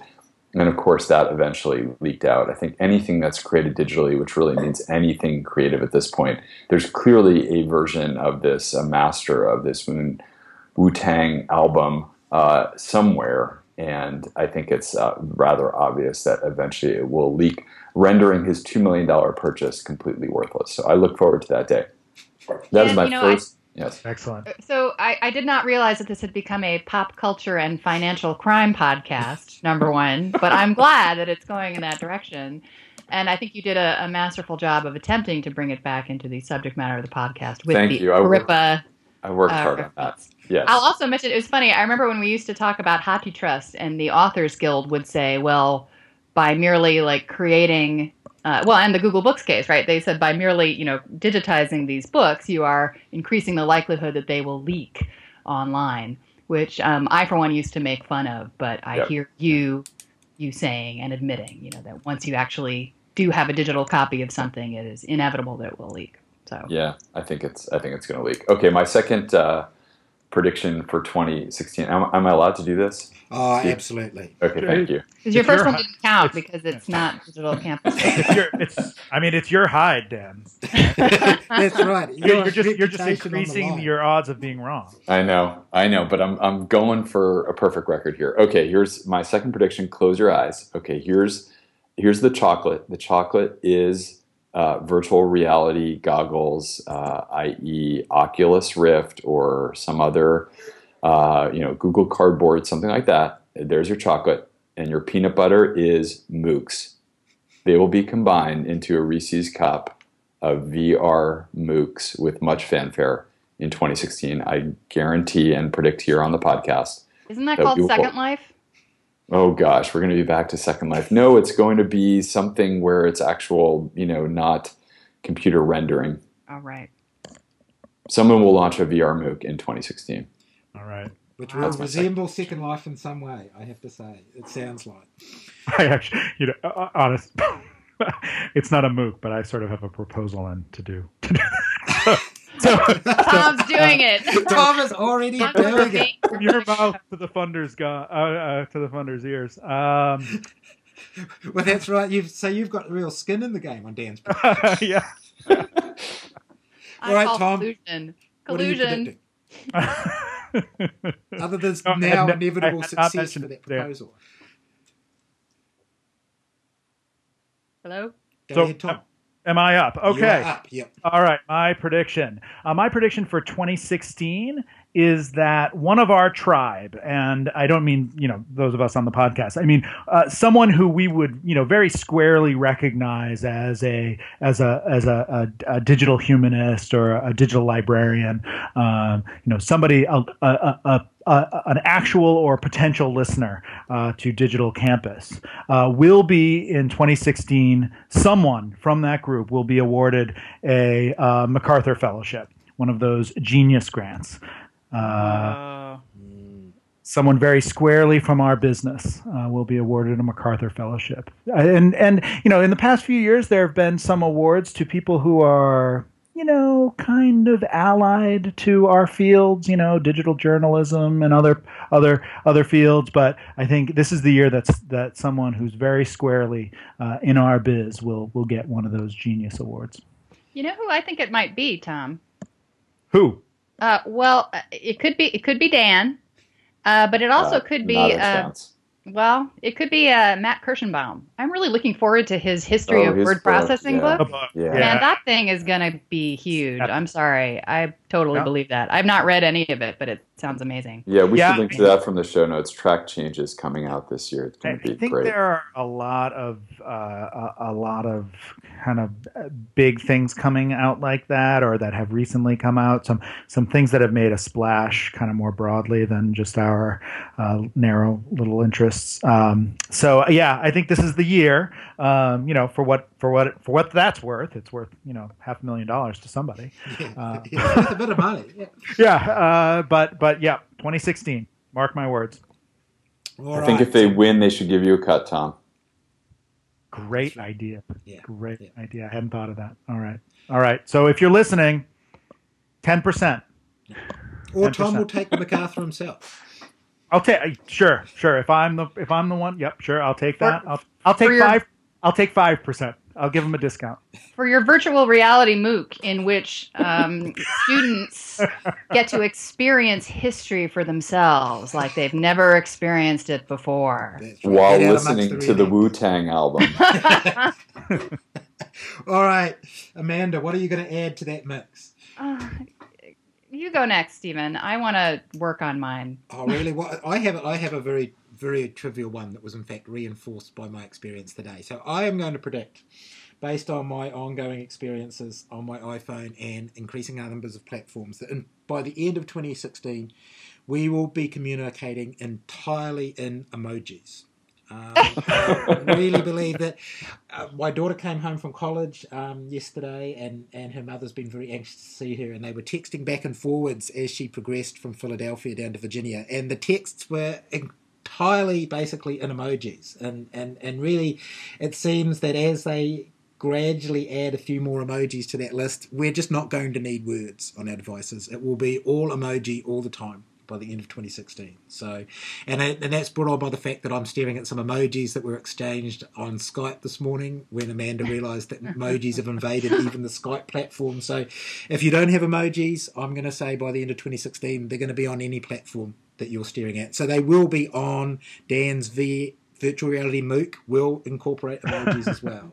And of course, that eventually leaked out. I think anything that's created digitally, which really means anything creative at this point, there's clearly a version of this, a master of this Wu-Tang album somewhere, and I think it's rather obvious that eventually it will leak, rendering his $2 million purchase completely worthless. So I look forward to that day. That is my first... Yes. Excellent. So I did not realize that this had become a pop culture and financial crime podcast, number one, but I'm glad that it's going in that direction. And I think you did a masterful job of attempting to bring it back into the subject matter of the podcast with the Agrippa... I worked hard on that. Yes. I'll also mention, it was funny, I remember when we used to talk about HathiTrust and the Authors Guild would say, well, by merely like creating, and the Google Books case, right? They said by merely, digitizing these books, you are increasing the likelihood that they will leak online, which I, for one, used to make fun of, but I hear you saying and admitting, that once you actually do have a digital copy of something, it is inevitable that it will leak. So. Yeah, I think it's going to leak. Okay, my second prediction for 2016. Am I allowed to do this? Oh, absolutely. Okay, thank you. Because your first one didn't count because it's not Digital Campus. It's your hide, Dan. That's right. You're just increasing your odds of being wrong. I know, but I'm going for a perfect record here. Okay, here's my second prediction. Close your eyes. Okay, here's the chocolate. The chocolate is. Virtual reality goggles, i.e. Oculus Rift or some other, Google Cardboard, something like that. There's your chocolate. And your peanut butter is MOOCs. They will be combined into a Reese's cup of VR MOOCs with much fanfare in 2016. I guarantee and predict here on the podcast. Isn't that called Second Life? Oh gosh, we're going to be back to Second Life. No, it's going to be something where it's actual, not computer rendering. All right. Someone will launch a VR MOOC in 2016. All right. Which will resemble Second Life in some way, I have to say. It sounds like. I actually, honest, it's not a MOOC, but I sort of have a proposal to do that. So, Tom's doing it. Tom is already doing it. From your mouth to the funder's ears. Well, that's right. You've got real skin in the game on Dan's part. Yeah. All right, Tom. Collusion. Collusion. Other than now inevitable success for that proposal. Hello. Go ahead, Tom. Am I up? Okay. You're up, yep. All right. My prediction for 2016 is that one of our tribe, and I don't mean, you know, those of us on the podcast, I mean, someone who we would, you know, very squarely recognize as a digital humanist or a digital librarian, you know, somebody, an actual or potential listener to Digital Campus, will be in 2016, someone from that group will be awarded a MacArthur Fellowship, one of those genius grants. Someone very squarely from our business will be awarded a MacArthur Fellowship. And you know, in the past few years, there have been some awards to people who are, you know, kind of allied to our fields, you know, digital journalism and other fields. But I think this is the year that someone who's very squarely in our biz will get one of those genius awards. You know who I think it might be, Tom? Who? Well, it could be Dan, but it also could be. Well, it could be Matt Kirshenbaum. I'm really looking forward to his history of word processing book. Yeah. Man, that thing is going to be huge. I'm sorry. I totally believe that. I've not read any of it, but it sounds amazing. Yeah, we should link to that from the show notes. Track changes coming out this year. It's going to be great. I think there are a lot of kind of big things coming out like that, or that have recently come out. Some things that have made a splash kind of more broadly than just our narrow little interest. So yeah, I think this is the year. You know, for what that's worth, it's worth, you know, $500,000 to somebit. It's a bit of money. Yeah. But yeah, 2016. Mark my words. I think if they win, they should give you a cut, Tom. Great idea. Yeah. Great idea. I hadn't thought of that. All right. So if you're listening, 10%. Or 10%. Tom will take MacArthur himself. I'll take sure. If I'm the one, yep, sure. I'll take that. I'll take 5. I'll take 5%. I'll give them a discount for your virtual reality MOOC, in which students get to experience history for themselves, like they've never experienced it before, while listening to the Wu-Tang album. All right, Amanda, what are you going to add to that mix? You go next, Stephen. I want to work on mine. Oh, really? Well, I have a very, very trivial one that was, in fact, reinforced by my experience today. So I am going to predict, based on my ongoing experiences on my iPhone and increasing numbers of platforms, that by the end of 2016, we will be communicating entirely in emojis. I really believe that. My daughter came home from college yesterday, and her mother's been very anxious to see her, and they were texting back and forwards as she progressed from Philadelphia down to Virginia, and the texts were entirely basically in emojis, and really it seems that as they gradually add a few more emojis to that list, we're just not going to need words on our devices. It will be all emoji all the time by the end of 2016. So, and that's brought on by the fact that I'm staring at some emojis that were exchanged on Skype this morning when Amanda realised that emojis have invaded even the Skype platform. So if you don't have emojis, I'm going to say by the end of 2016, they're going to be on any platform that you're staring at. So they will be on Dan's virtual reality MOOC, will incorporate emojis as well.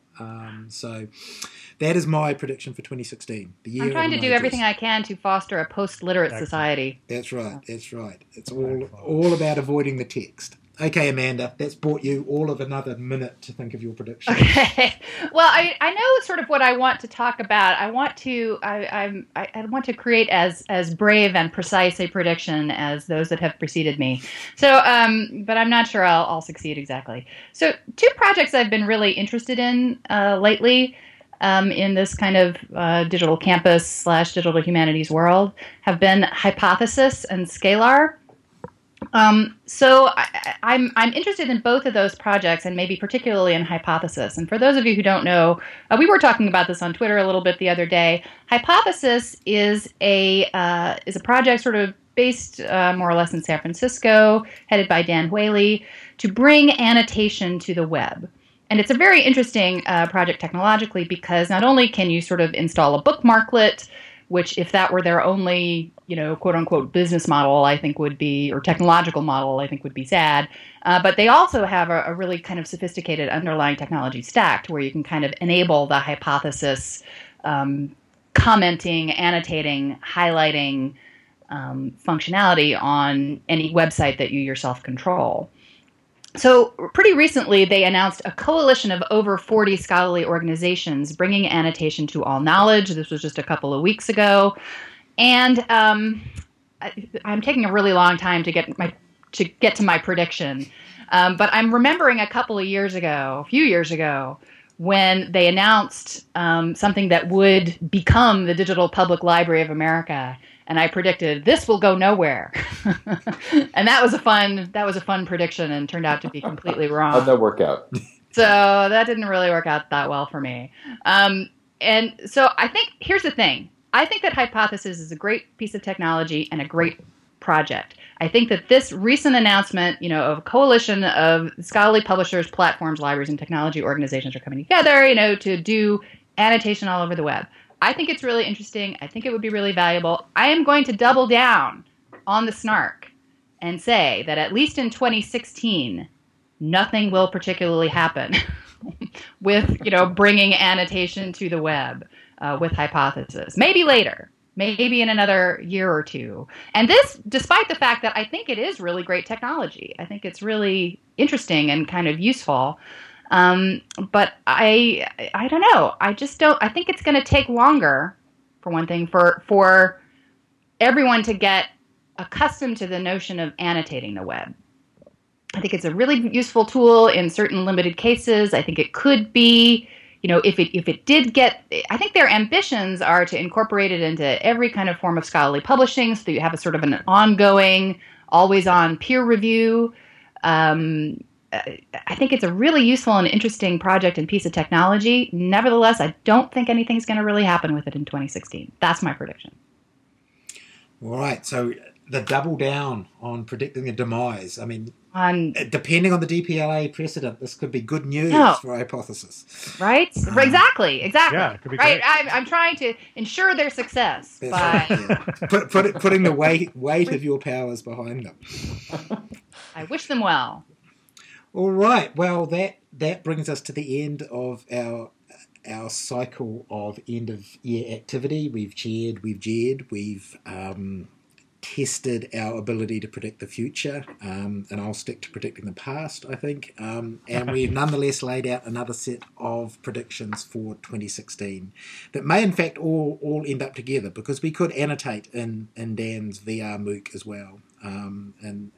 So that is my prediction for 2016. The year I'm trying to do everything I can to foster a post-literate society. That's right. That's right. It's all about avoiding the text. Okay, Amanda, that's brought you all of another minute to think of your prediction. Okay. Well, I know sort of what I want to talk about. I want to create as brave and precise a prediction as those that have preceded me. So, but I'm not sure I'll succeed exactly. So, two projects I've been really interested in lately. In this kind of digital campus / digital humanities world have been Hypothesis and Scalar. So I'm interested in both of those projects, and maybe particularly in Hypothesis. And for those of you who don't know, we were talking about this on Twitter a little bit the other day. Hypothesis is a project sort of based more or less in San Francisco, headed by Dan Whaley, to bring annotation to the web. And it's a very interesting project technologically, because not only can you sort of install a bookmarklet, which if that were their only, you know, quote unquote business model, I think would be, or technological model, I think would be sad. But they also have a really kind of sophisticated underlying technology stack where you can kind of enable the Hypothesis commenting, annotating, highlighting, functionality on any website that you yourself control. So pretty recently, they announced a coalition of over 40 scholarly organizations bringing annotation to all knowledge. This was just a couple of weeks ago. And I'm taking a really long time to get to my prediction. But I'm remembering a few years ago, when they announced something that would become the Digital Public Library of America. And I predicted, this will go nowhere. And that was a fun prediction and turned out to be completely wrong. How'd that work out? So that didn't really work out that well for me. And so I think, here's the thing. I think that Hypothesis is a great piece of technology and a great project. I think that this recent announcement, you know, of a coalition of scholarly publishers, platforms, libraries, and technology organizations are coming together, you know, to do annotation all over the web. I think it's really interesting. I think it would be really valuable. I am going to double down on the snark and say that at least in 2016, nothing will particularly happen with, you know, bringing annotation to the web with Hypothesis. Maybe later. Maybe in another year or two. And this, despite the fact that I think it is really great technology. I think it's really interesting and kind of useful. But I don't know. I just don't. I think it's going to take longer, for one thing, for everyone to get accustomed to the notion of annotating the web. I think it's a really useful tool in certain limited cases. I think it could be. You know, if it did get, I think their ambitions are to incorporate it into every kind of form of scholarly publishing, so that you have a sort of an ongoing, always-on peer review. I think it's a really useful and interesting project and piece of technology. Nevertheless, I don't think anything's going to really happen with it in 2016. That's my prediction. All right, so the double down on predicting the demise. I mean, depending on the DPLA precedent, this could be good news for Hypothesis. Right? Exactly. Yeah, it could be great. I'm trying to ensure their success. That's by right, yeah. putting the weight of your powers behind them. I wish them well. All right. Well, that brings us to the end of our cycle of end-of-year activity. We've cheered, we've jeered, we've tested our ability to predict the future, and I'll stick to predicting the past, I think. And we've nonetheless laid out another set of predictions for 2016 that may, in fact, all end up together, because we could annotate in Dan's VR MOOC as well, and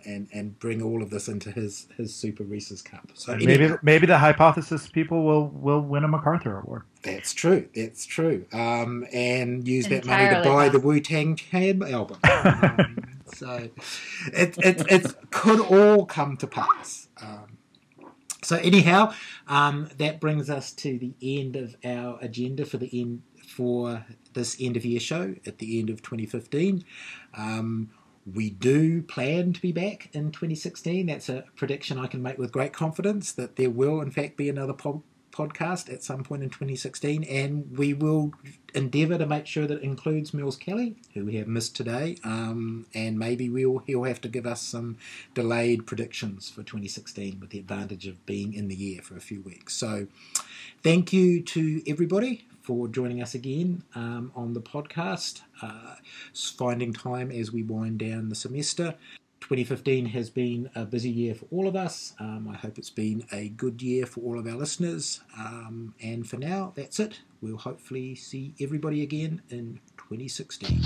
bring all of this into his Super Reese's Cup. So maybe the Hypothesis people will win a MacArthur Award. That's true. And use that money to buy the Wu-Tang Clan album. So it could all come to pass. So anyhow, that brings us to the end of our agenda for this end of year show at the end of 2015. We do plan to be back in 2016. That's a prediction I can make with great confidence, that there will, in fact, be another podcast at some point in 2016, and we will endeavour to make sure that includes Mills Kelly, who we have missed today, and maybe he'll have to give us some delayed predictions for 2016 with the advantage of being in the year for a few weeks. So thank you to everybody for joining us again on the podcast, finding time as we wind down the semester. 2015 has been a busy year for all of us. I hope it's been a good year for all of our listeners. And for now, that's it. We'll hopefully see everybody again in 2016.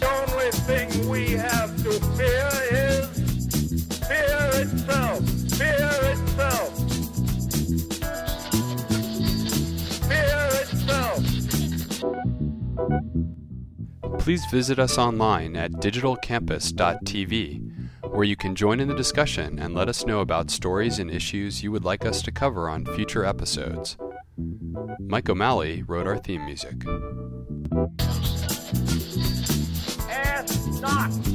The only thing we have to fear is fear itself. Fear itself. Please visit us online at digitalcampus.tv, where you can join in the discussion and let us know about stories and issues you would like us to cover on future episodes. Mike O'Malley wrote our theme music. Ask not